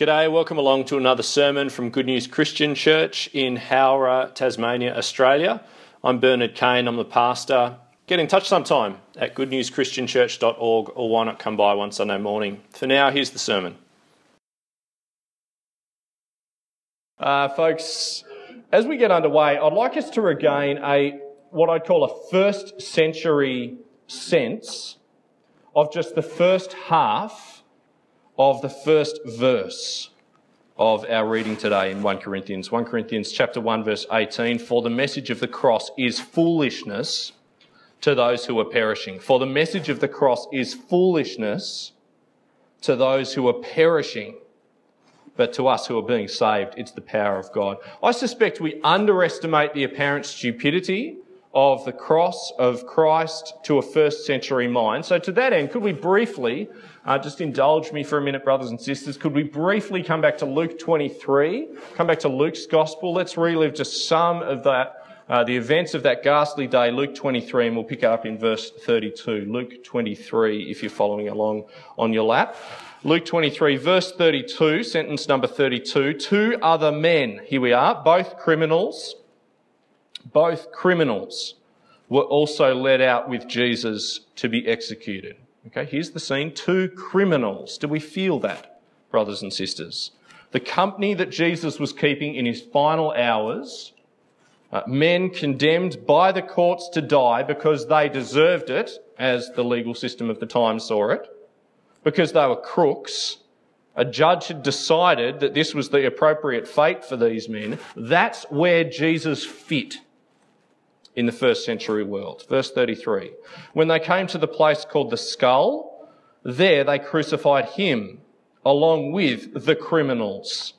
G'day, welcome along to another sermon from Good News Christian Church in Howrah, Tasmania, Australia. I'm Bernard Kane, I'm the pastor. Get in touch sometime at goodnewschristianchurch.org, or why not come by one Sunday morning. For now, here's the sermon. Folks, as we get underway, I'd like us to regain what I'd call a first century sense of just the first half of the first verse of our reading today in 1 Corinthians. 1 Corinthians chapter 1, verse 18, "For the message of the cross is foolishness to those who are perishing." For the message of the cross is foolishness to those who are perishing, but to us who are being saved, it's the power of God. I suspect we underestimate the apparent stupidity of the cross of Christ to a first century mind. So to that end, could we briefly, just indulge me for a minute, brothers and sisters, could we briefly come back to Luke 23, come back to Luke's gospel? Let's relive just some of that, the events of that ghastly day, Luke 23, and we'll pick up in verse 32. Luke 23, if you're following along on your lap. Luke 23, verse 32, sentence number 32, "Two other men," here we are, both criminals were also led out with Jesus to be executed. Okay, here's the scene. Two criminals. Do we feel that, brothers and sisters? The company that Jesus was keeping in his final hours, men condemned by the courts to die because they deserved it, as the legal system of the time saw it, because they were crooks. A judge had decided that this was the appropriate fate for these men. That's where Jesus fit in the first century world. Verse 33, "When they came to the place called the Skull, there they crucified him along with the criminals,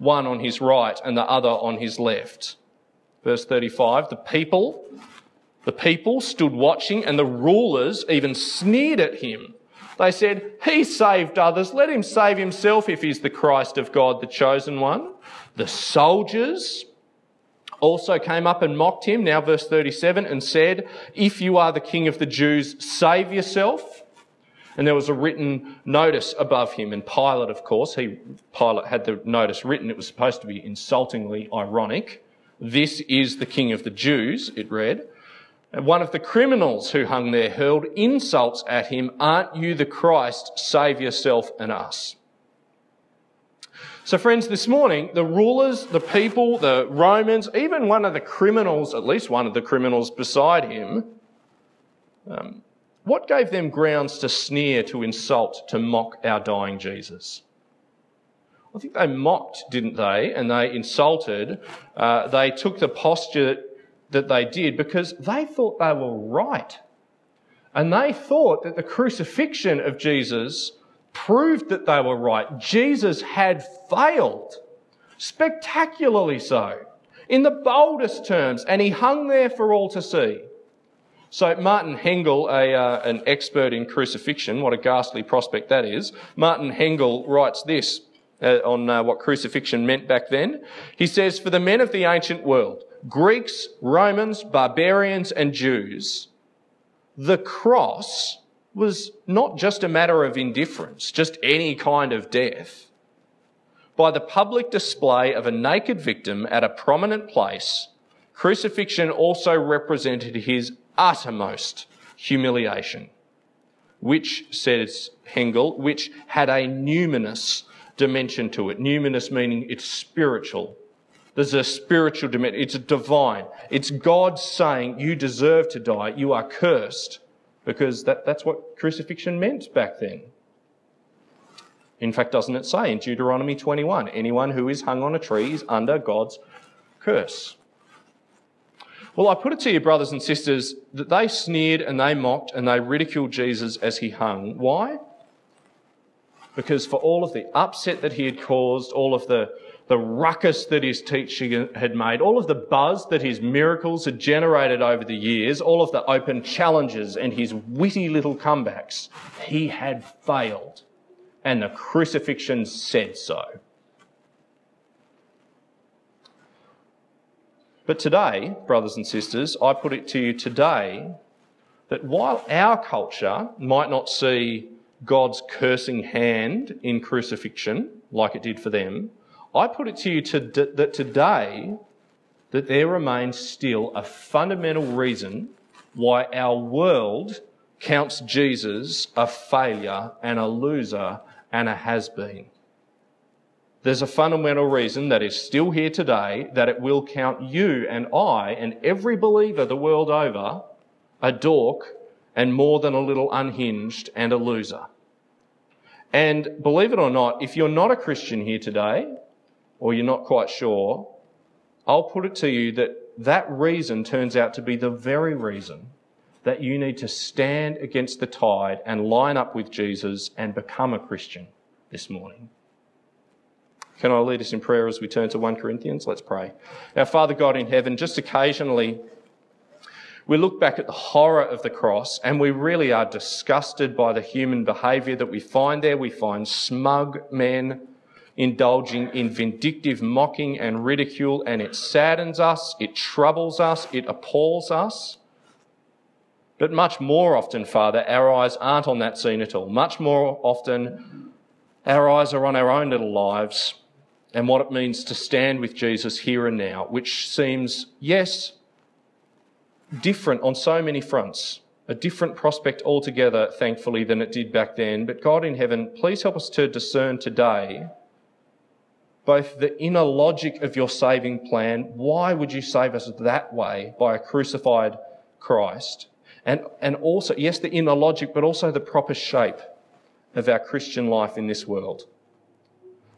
one on his right and the other on his left." Verse 35, the people stood watching, and the rulers even sneered at him. They said, "He saved others. Let him save himself if he's the Christ of God, the chosen one." The soldiers also came up and mocked him, now verse 37, and said, "If you are the King of the Jews, save yourself." And there was a written notice above him. And Pilate, of course, Pilate had the notice written. It was supposed to be insultingly ironic. "This is the King of the Jews," it read. "And one of the criminals who hung there hurled insults at him. 'Aren't you the Christ? Save yourself and us.'" So friends, this morning, the rulers, the people, the Romans, even one of the criminals, at least one of the criminals beside him, what gave them grounds to sneer, to insult, to mock our dying Jesus? I think they mocked, didn't they? And they insulted. They took the posture that they did because they thought they were right. And they thought that the crucifixion of Jesus proved that they were right. Jesus had failed, spectacularly so, in the boldest terms, and he hung there for all to see. So Martin Hengel, an expert in crucifixion, what a ghastly prospect that is, Martin Hengel writes this on what crucifixion meant back then. He says, "For the men of the ancient world, Greeks, Romans, barbarians, and Jews, the cross was not just a matter of indifference, just any kind of death. By the public display of a naked victim at a prominent place, crucifixion also represented his uttermost humiliation, which," says Hengel, "which had a numinous dimension to it." Numinous meaning it's spiritual. There's a spiritual dimension. It's divine. It's God saying, "You deserve to die. You are cursed," because that's what crucifixion meant back then. In fact, doesn't it say in Deuteronomy 21, anyone who is hung on a tree is under God's curse? Well, I put it to you, brothers and sisters, that they sneered and they mocked and they ridiculed Jesus as he hung. Why? Because for all of the upset that he had caused, all of the ruckus that his teaching had made, all of the buzz that his miracles had generated over the years, all of the open challenges and his witty little comebacks, he had failed. And the crucifixion said so. But today, brothers and sisters, I put it to you today that while our culture might not see God's cursing hand in crucifixion, like it did for them, I put it to you that today that there remains still a fundamental reason why our world counts Jesus a failure and a loser and a has-been. There's a fundamental reason that is still here today that it will count you and I and every believer the world over a dork and more than a little unhinged and a loser. And believe it or not, if you're not a Christian here today or you're not quite sure, I'll put it to you that reason turns out to be the very reason that you need to stand against the tide and line up with Jesus and become a Christian this morning. Can I lead us in prayer as we turn to 1 Corinthians? Let's pray. Now, Father God in heaven, just occasionally we look back at the horror of the cross and we really are disgusted by the human behaviour that we find there. We find smug men indulging in vindictive mocking and ridicule, and it saddens us, it troubles us, it appalls us. But much more often, Father, our eyes aren't on that scene at all. Much more often, our eyes are on our own little lives and what it means to stand with Jesus here and now, which seems, yes, different on so many fronts, a different prospect altogether, thankfully, than it did back then. But God in heaven, please help us to discern today both the inner logic of your saving plan. Why would you save us that way by a crucified Christ? And also, yes, the inner logic, but also the proper shape of our Christian life in this world.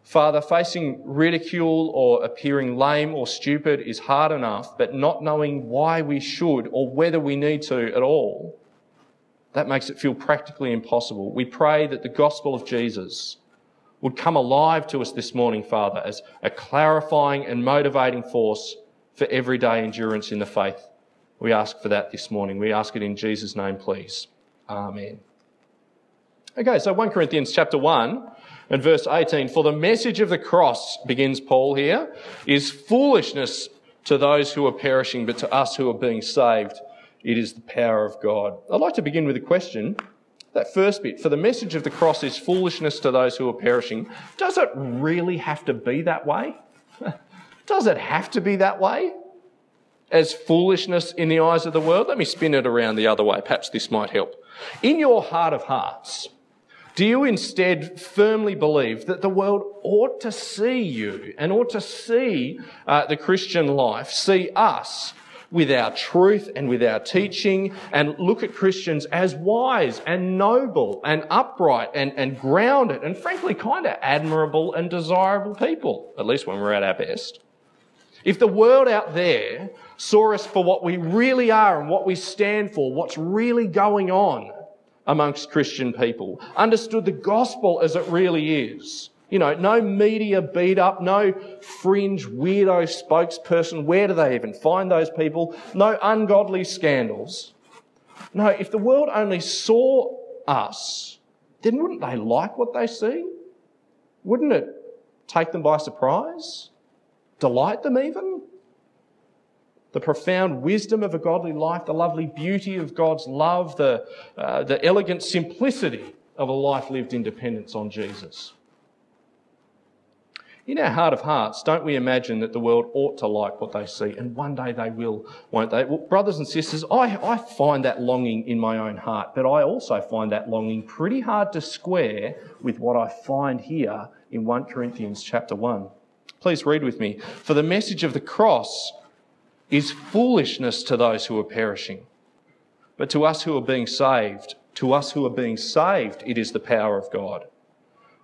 Father, facing ridicule or appearing lame or stupid is hard enough, but not knowing why we should or whether we need to at all, that makes it feel practically impossible. We pray that the gospel of Jesus would come alive to us this morning, Father, as a clarifying and motivating force for everyday endurance in the faith. We ask for that this morning. We ask it in Jesus' name, please. Amen. Okay, so 1 Corinthians chapter 1 and verse 18. For the message of the cross, begins Paul here, is foolishness to those who are perishing, but to us who are being saved, it is the power of God. I'd like to begin with a question. That first bit, for the message of the cross is foolishness to those who are perishing. Does it really have to be that way? Does it have to be that way? As foolishness in the eyes of the world? Let me spin it around the other way. Perhaps this might help. In your heart of hearts, do you instead firmly believe that the world ought to see you and ought to see the Christian life, see us with our truth and with our teaching, and look at Christians as wise and noble and upright and grounded and frankly kind of admirable and desirable people, at least when we're at our best? If the world out there saw us for what we really are and what we stand for, what's really going on amongst Christian people, understood the gospel as it really is, you know, no media beat up, no fringe weirdo spokesperson, where do they even find those people? No ungodly scandals. No, if the world only saw us, then wouldn't they like what they see? Wouldn't it take them by surprise? Delight them even? The profound wisdom of a godly life, the lovely beauty of God's love, the elegant simplicity of a life lived in dependence on Jesus. In our heart of hearts, don't we imagine that the world ought to like what they see, and one day they will, won't they? Well, brothers and sisters, I find that longing in my own heart, but I also find that longing pretty hard to square with what I find here in 1 Corinthians chapter 1. Please read with me. For the message of the cross is foolishness to those who are perishing, but to us who are being saved, it is the power of God.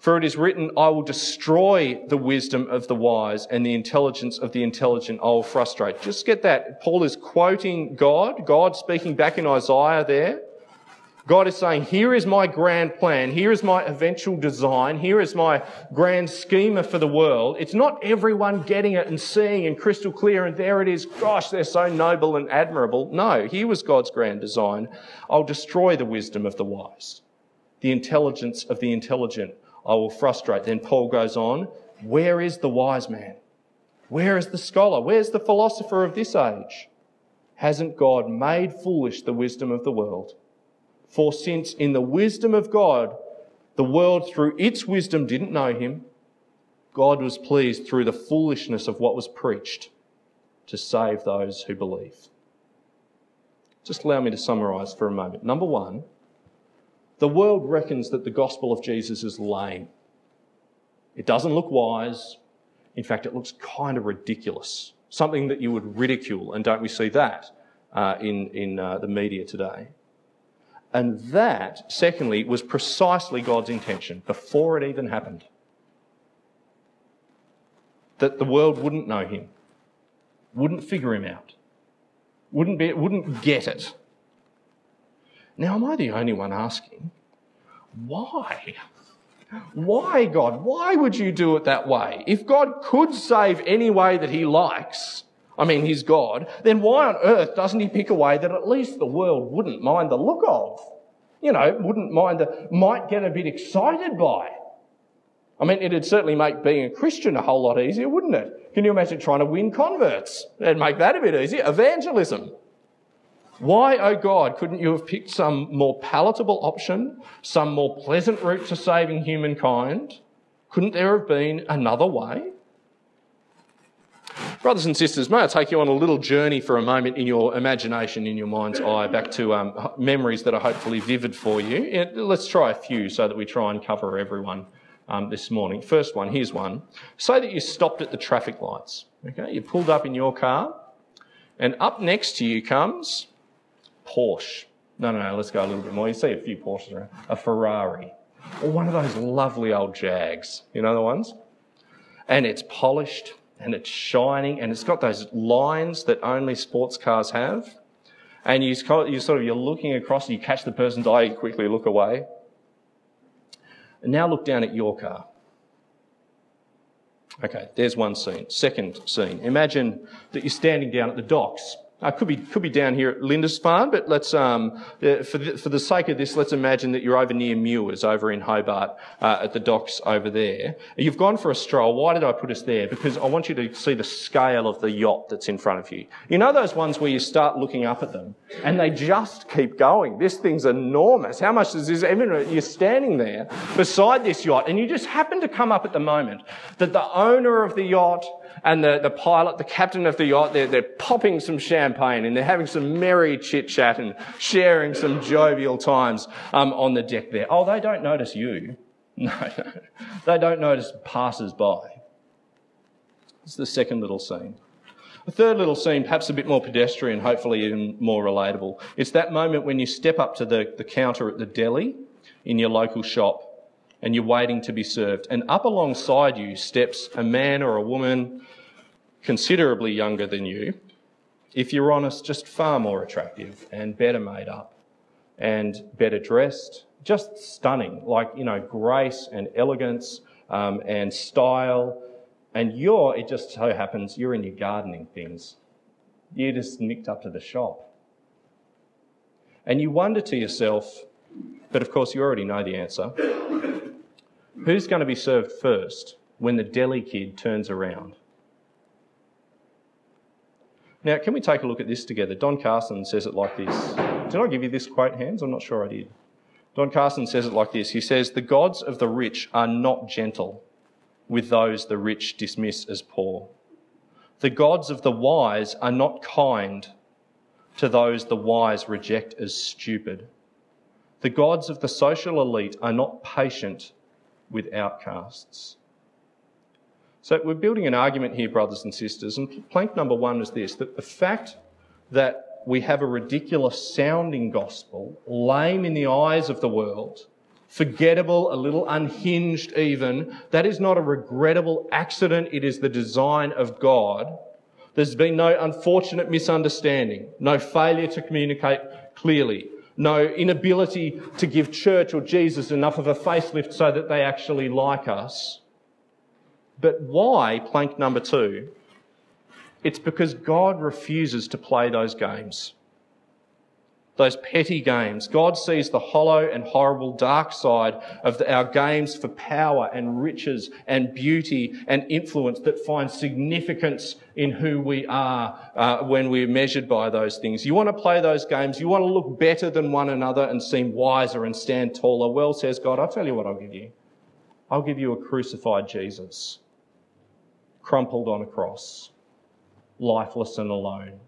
For it is written, I will destroy the wisdom of the wise, and the intelligence of the intelligent I will frustrate. Just get that. Paul is quoting God. God speaking back in Isaiah there. God is saying, here is my grand plan. Here is my eventual design. Here is my grand schema for the world. It's not everyone getting it and seeing and crystal clear and there it is. Gosh, they're so noble and admirable. No, here was God's grand design. I'll destroy the wisdom of the wise, the intelligence of the intelligent I will frustrate. Then Paul goes on, where is the wise man? Where is the scholar? Where's the philosopher of this age? Hasn't God made foolish the wisdom of the world? For since in the wisdom of God, The world, through its wisdom, didn't know him. God was pleased through the foolishness of what was preached to save those who believe. Just allow me to summarise for a moment. Number one, the world reckons that the gospel of Jesus is lame. It doesn't look wise. In fact, it looks kind of ridiculous, something that you would ridicule. And don't we see that in the media today? And that, secondly, was precisely God's intention before it even happened. That the world wouldn't know him, wouldn't figure him out, wouldn't get it. Now, am I the only one asking, why? Why, God? Why would you do it that way? If God could save any way that he likes, I mean, he's God, then why on earth doesn't he pick a way that at least the world wouldn't mind the look of? You know, might get a bit excited by. I mean, it'd certainly make being a Christian a whole lot easier, wouldn't it? Can you imagine trying to win converts? It'd make that a bit easier. Evangelism. Why, oh God, couldn't you have picked some more palatable option, some more pleasant route to saving humankind? Couldn't there have been another way? Brothers and sisters, may I take you on a little journey for a moment in your imagination, in your mind's eye, back to memories that are hopefully vivid for you. Let's try a few so that we try and cover everyone this morning. First one, here's one. Say that you stopped at the traffic lights. Okay, you pulled up in your car and up next to you comes Porsche. No, let's go a little bit more. You see a few Porsches around. A Ferrari. Or one of those lovely old Jags. You know the ones? And it's polished and it's shining and it's got those lines that only sports cars have. And you're looking across and you catch the person's eye, you quickly look away. And now look down at your car. Okay, there's one scene. Second scene. Imagine that you're standing down at the docks. Could be down here at Lindisfarne, but let's for the sake of this, let's imagine that you're over near Muir's, over in Hobart, at the docks over there. You've gone for a stroll. Why did I put us there? Because I want you to see the scale of the yacht that's in front of you. You know those ones where you start looking up at them and they just keep going. This thing's enormous. How much is this? Even you're standing there beside this yacht, and you just happen to come up at the moment that the owner of the yacht and the pilot, the captain of the yacht, they're popping some champagne and they're having some merry chit-chat and sharing some jovial times on the deck there. Oh, they don't notice you. No. They don't notice passers-by. It's the second little scene. The third little scene, perhaps a bit more pedestrian, hopefully even more relatable. It's that moment when you step up to the counter at the deli in your local shop and you're waiting to be served. And up alongside you steps a man or a woman considerably younger than you, if you're honest, just far more attractive and better made up and better dressed. Just stunning, like, you know, grace and elegance and style. And it just so happens, you're in your gardening things. You just nicked up to the shop. And you wonder to yourself, but of course you already know the answer, who's going to be served first when the deli kid turns around? Now, can we take a look at this together? Don Carson says it like this. Did I give you this quote, Hans? I'm not sure I did. Don Carson says it like this. He says, "The gods of the rich are not gentle with those the rich dismiss as poor. The gods of the wise are not kind to those the wise reject as stupid. The gods of the social elite are not patient with outcasts." So we're building an argument here, brothers and sisters, and plank number one is this, that the fact that we have a ridiculous-sounding gospel, lame in the eyes of the world, forgettable, a little unhinged even, that is not a regrettable accident, it is the design of God. There's been no unfortunate misunderstanding, no failure to communicate clearly, no inability to give church or Jesus enough of a facelift so that they actually like us. But why, plank number two? It's because God refuses to play those games. those petty games. God sees the hollow and horrible dark side of our games for power and riches and beauty and influence that find significance in who we are when we're measured by those things. You want to play those games. You want to look better than one another and seem wiser and stand taller. Well, says God, I'll tell you what I'll give you. I'll give you a crucified Jesus, crumpled on a cross, lifeless and alone.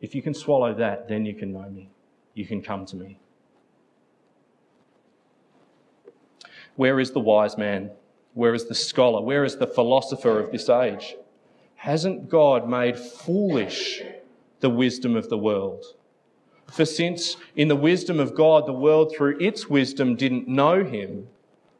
If you can swallow that, then you can know me. You can come to me. Where is the wise man? Where is the scholar? Where is the philosopher of this age? Hasn't God made foolish the wisdom of the world? For since in the wisdom of God, the world through its wisdom didn't know him,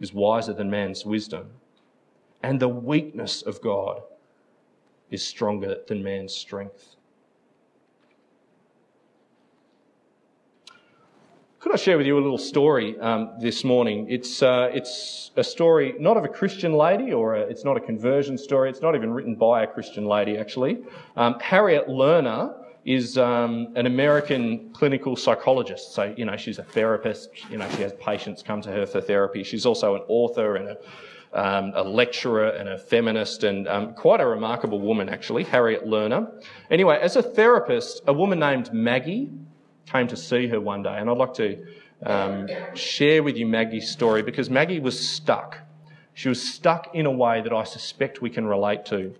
is wiser than man's wisdom, and the weakness of God is stronger than man's strength. Could I share with you a little story this morning? It's a story not of a Christian lady, it's not a conversion story. It's not even written by a Christian lady, actually. Harriet Lerner is an American clinical psychologist. So, she's a therapist. She has patients come to her for therapy. She's also an author and a lecturer and a feminist and quite a remarkable woman, actually, Harriet Lerner. Anyway, as a therapist, a woman named Maggie came to see her one day, and I'd like to share with you Maggie's story, because Maggie was stuck. She was stuck in a way that I suspect we can relate to.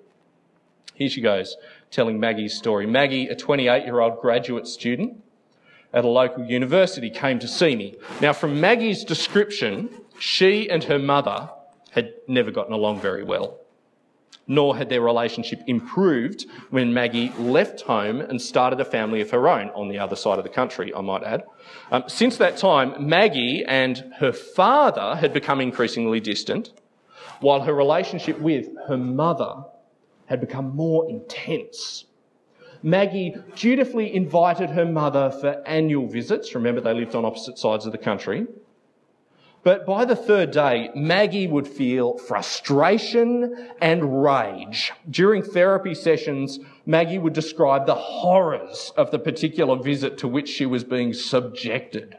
Here she goes, telling Maggie's story. Maggie, a 28-year-old graduate student at a local university, came to see me. Now, from Maggie's description, she and her mother had never gotten along very well, nor had their relationship improved when Maggie left home and started a family of her own on the other side of the country, I might add. Since that time, Maggie and her father had become increasingly distant, while her relationship with her mother had become more intense. Maggie dutifully invited her mother for annual visits. Remember, they lived on opposite sides of the country. But by the third day, Maggie would feel frustration and rage. During therapy sessions, Maggie would describe the horrors of the particular visit to which she was being subjected.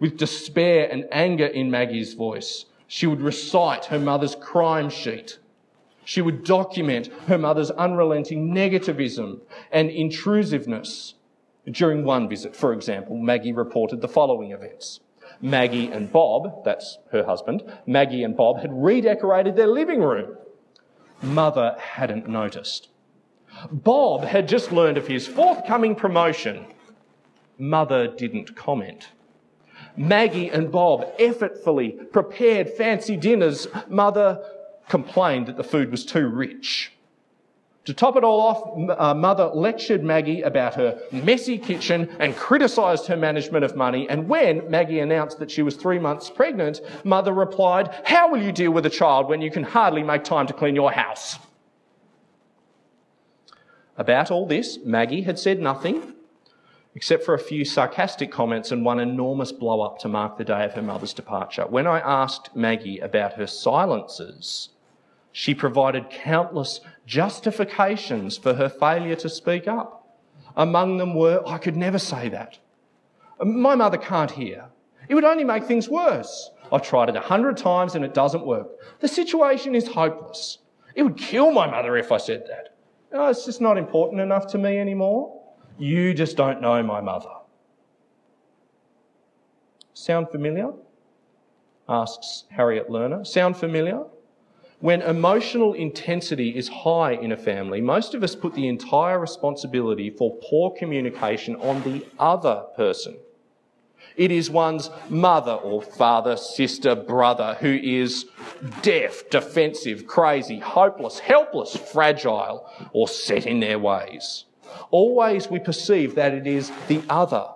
With despair and anger in Maggie's voice, she would recite her mother's crime sheet. She would document her mother's unrelenting negativism and intrusiveness. During one visit, for example, Maggie reported the following events. Maggie and Bob, that's her husband, Maggie and Bob had redecorated their living room. Mother hadn't noticed. Bob had just learned of his forthcoming promotion. Mother didn't comment. Maggie and Bob effortfully prepared fancy dinners. Mother complained that the food was too rich. To top it all off, Mother lectured Maggie about her messy kitchen and criticised her management of money. And when Maggie announced that she was 3 months pregnant, Mother replied, "How will you deal with a child when you can hardly make time to clean your house?" About all this, Maggie had said nothing, except for a few sarcastic comments and one enormous blow-up to mark the day of her mother's departure. When I asked Maggie about her silences, she provided countless justifications for her failure to speak up. Among them were, "I could never say that. My mother can't hear. It would only make things worse. I've tried it 100 times and it doesn't work. The situation is hopeless. It would kill my mother if I said that. No, it's just not important enough to me anymore. You just don't know my mother." Sound familiar? Asks Harriet Lerner. Sound familiar? When emotional intensity is high in a family, most of us put the entire responsibility for poor communication on the other person. It is one's mother or father, sister, brother who is deaf, defensive, crazy, hopeless, helpless, fragile, or set in their ways. Always we perceive that it is the other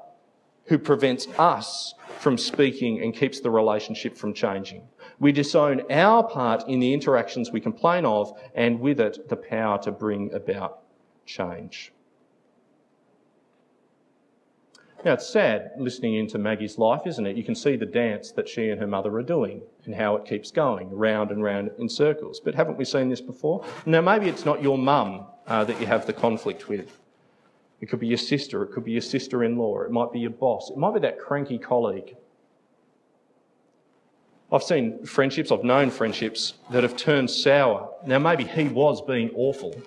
who prevents us from speaking and keeps the relationship from changing. We disown our part in the interactions we complain of, and with it, the power to bring about change. Now, it's sad listening into Maggie's life, isn't it? You can see the dance that she and her mother are doing and how it keeps going round and round in circles. But haven't we seen this before? Now, maybe it's not your mum that you have the conflict with. It could be your sister. It could be your sister-in-law. It might be your boss. It might be that cranky colleague. I've known friendships that have turned sour. Now, maybe he was being awful,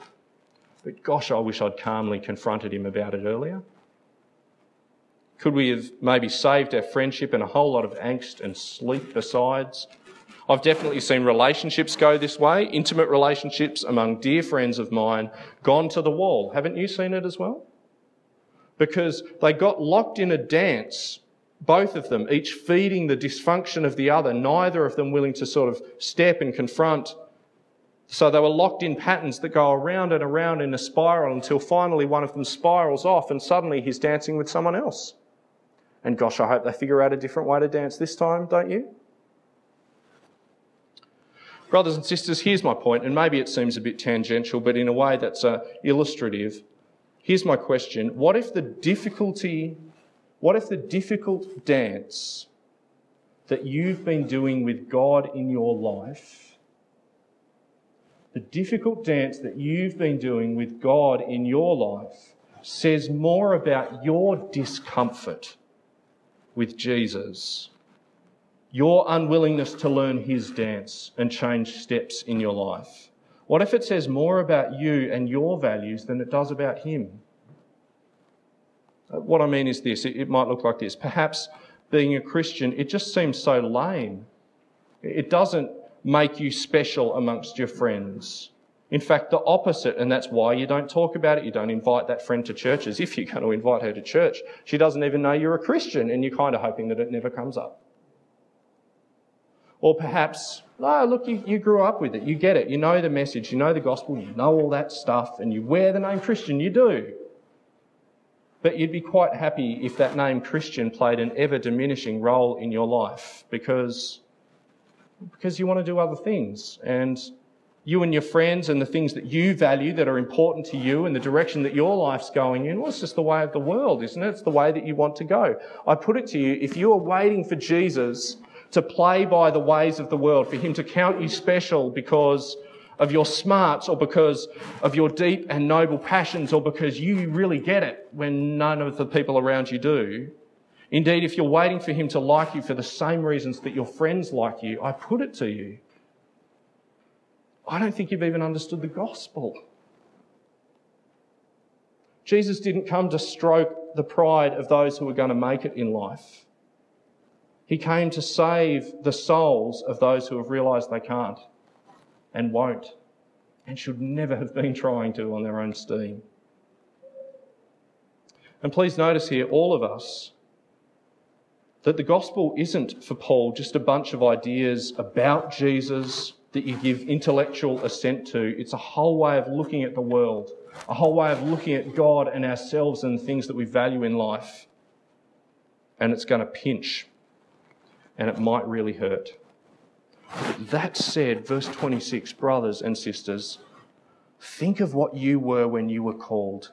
but gosh, I wish I'd calmly confronted him about it earlier. Could we have maybe saved our friendship and a whole lot of angst and sleep besides? I've definitely seen relationships go this way, intimate relationships among dear friends of mine gone to the wall. Haven't you seen it as well? Because they got locked in a dance, both of them, each feeding the dysfunction of the other, neither of them willing to sort of step and confront. So they were locked in patterns that go around and around in a spiral until finally one of them spirals off and suddenly he's dancing with someone else. And gosh, I hope they figure out a different way to dance this time, don't you? Brothers and sisters, here's my point, and maybe it seems a bit tangential, but in a way that's illustrative. Here's my question. What if the difficult dance that you've been doing with God in your life, says more about your discomfort with Jesus, your unwillingness to learn his dance and change steps in your life? What if it says more about you and your values than it does about him? What I mean is this, it might look like this. Perhaps being a Christian, it just seems so lame. It doesn't make you special amongst your friends. In fact, the opposite, and that's why you don't talk about it. You don't invite that friend to church, as if you're going to invite her to church. She doesn't even know you're a Christian, and you're kind of hoping that it never comes up. Or perhaps, you grew up with it. You get it. You know the message. You know the gospel. You know all that stuff, and you wear the name Christian. You do. But you'd be quite happy if that name Christian played an ever-diminishing role in your life because you want to do other things. And you and your friends and the things that you value that are important to you and the direction that your life's going in, well, it's just the way of the world, isn't it? It's the way that you want to go. I put it to you, if you are waiting for Jesus to play by the ways of the world, for him to count you special because of your smarts or because of your deep and noble passions or because you really get it when none of the people around you do. Indeed, if you're waiting for him to like you for the same reasons that your friends like you, I put it to you, I don't think you've even understood the gospel. Jesus didn't come to stroke the pride of those who were going to make it in life. He came to save the souls of those who have realised they can't and won't, and should never have been trying to on their own steam. And please notice here, all of us, that the gospel isn't for Paul just a bunch of ideas about Jesus that you give intellectual assent to. It's a whole way of looking at the world, a whole way of looking at God and ourselves and the things that we value in life. And it's going to pinch, and it might really hurt. But that said, verse 26, brothers and sisters, think of what you were when you were called.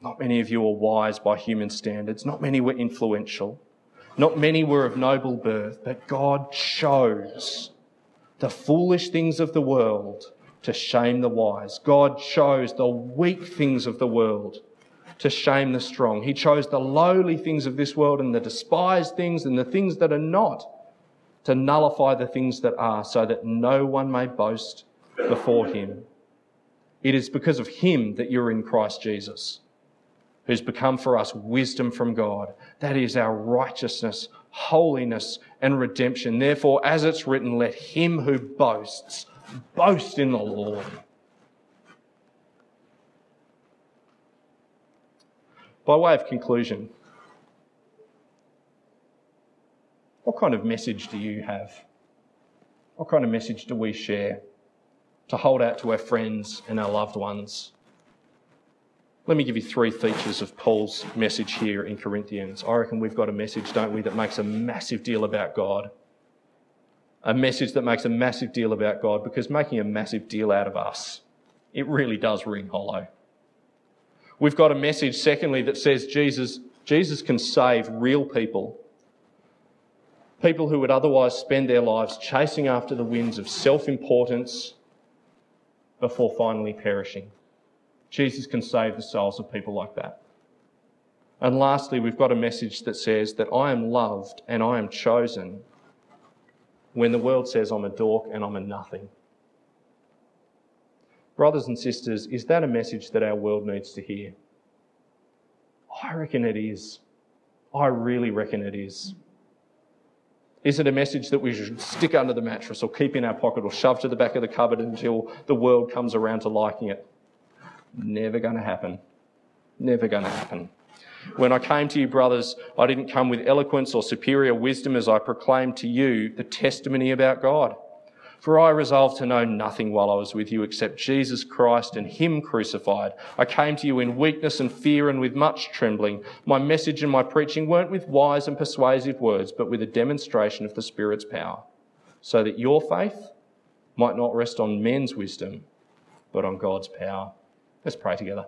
Not many of you were wise by human standards. Not many were influential. Not many were of noble birth. But God chose the foolish things of the world to shame the wise. God chose the weak things of the world to shame the strong. He chose the lowly things of this world and the despised things and the things that are not, to nullify the things that are, so that no one may boast before him. It is because of him that you're in Christ Jesus, who's become for us wisdom from God. That is our righteousness, holiness, and redemption. Therefore, as it's written, let him who boasts, boast in the Lord. By way of conclusion, what kind of message do you have? What kind of message do we share to hold out to our friends and our loved ones? Let me give you three features of Paul's message here in Corinthians. I reckon we've got a message, don't we, that makes a massive deal about God. A message that makes a massive deal about God, because making a massive deal out of us, it really does ring hollow. We've got a message, secondly, that says Jesus can save real people. People who would otherwise spend their lives chasing after the winds of self-importance before finally perishing. Jesus can save the souls of people like that. And lastly, we've got a message that says that I am loved and I am chosen when the world says I'm a dork and I'm a nothing. Brothers and sisters, is that a message that our world needs to hear? I reckon it is. I really reckon it is. Is it a message that we should stick under the mattress or keep in our pocket or shove to the back of the cupboard until the world comes around to liking it? Never going to happen. Never going to happen. When I came to you, brothers, I didn't come with eloquence or superior wisdom as I proclaimed to you the testimony about God. For I resolved to know nothing while I was with you except Jesus Christ and Him crucified. I came to you in weakness and fear and with much trembling. My message and my preaching weren't with wise and persuasive words, but with a demonstration of the Spirit's power, so that your faith might not rest on men's wisdom, but on God's power. Let's pray together.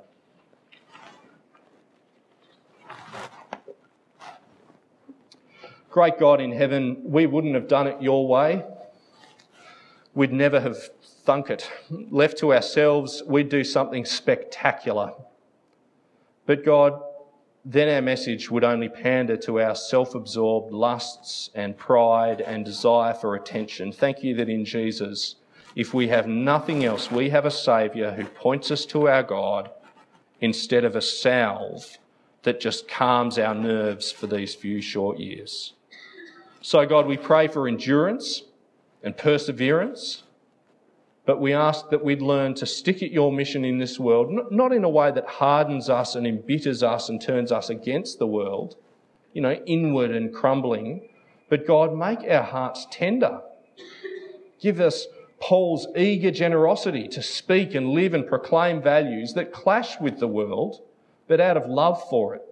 Great God in heaven, we wouldn't have done it your way. We'd never have thunk it. Left to ourselves, we'd do something spectacular. But God, then our message would only pander to our self-absorbed lusts and pride and desire for attention. Thank you that in Jesus, if we have nothing else, we have a Saviour who points us to our God instead of a salve that just calms our nerves for these few short years. So God, we pray for endurance and perseverance, but we ask that we'd learn to stick at your mission in this world, not in a way that hardens us and embitters us and turns us against the world, inward and crumbling, but God, make our hearts tender. Give us Paul's eager generosity to speak and live and proclaim values that clash with the world, but out of love for it.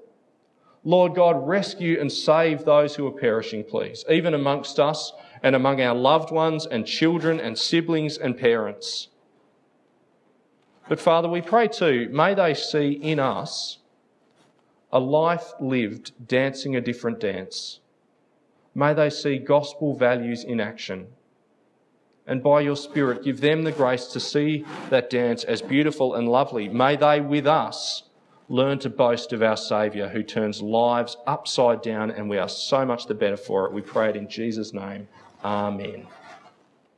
Lord God, rescue and save those who are perishing, please, even amongst us and among our loved ones and children and siblings and parents. But Father, we pray too, may they see in us a life lived dancing a different dance. May they see gospel values in action. And by your Spirit, give them the grace to see that dance as beautiful and lovely. May they with us learn to boast of our Saviour who turns lives upside down, and we are so much the better for it. We pray it in Jesus' name. Amen.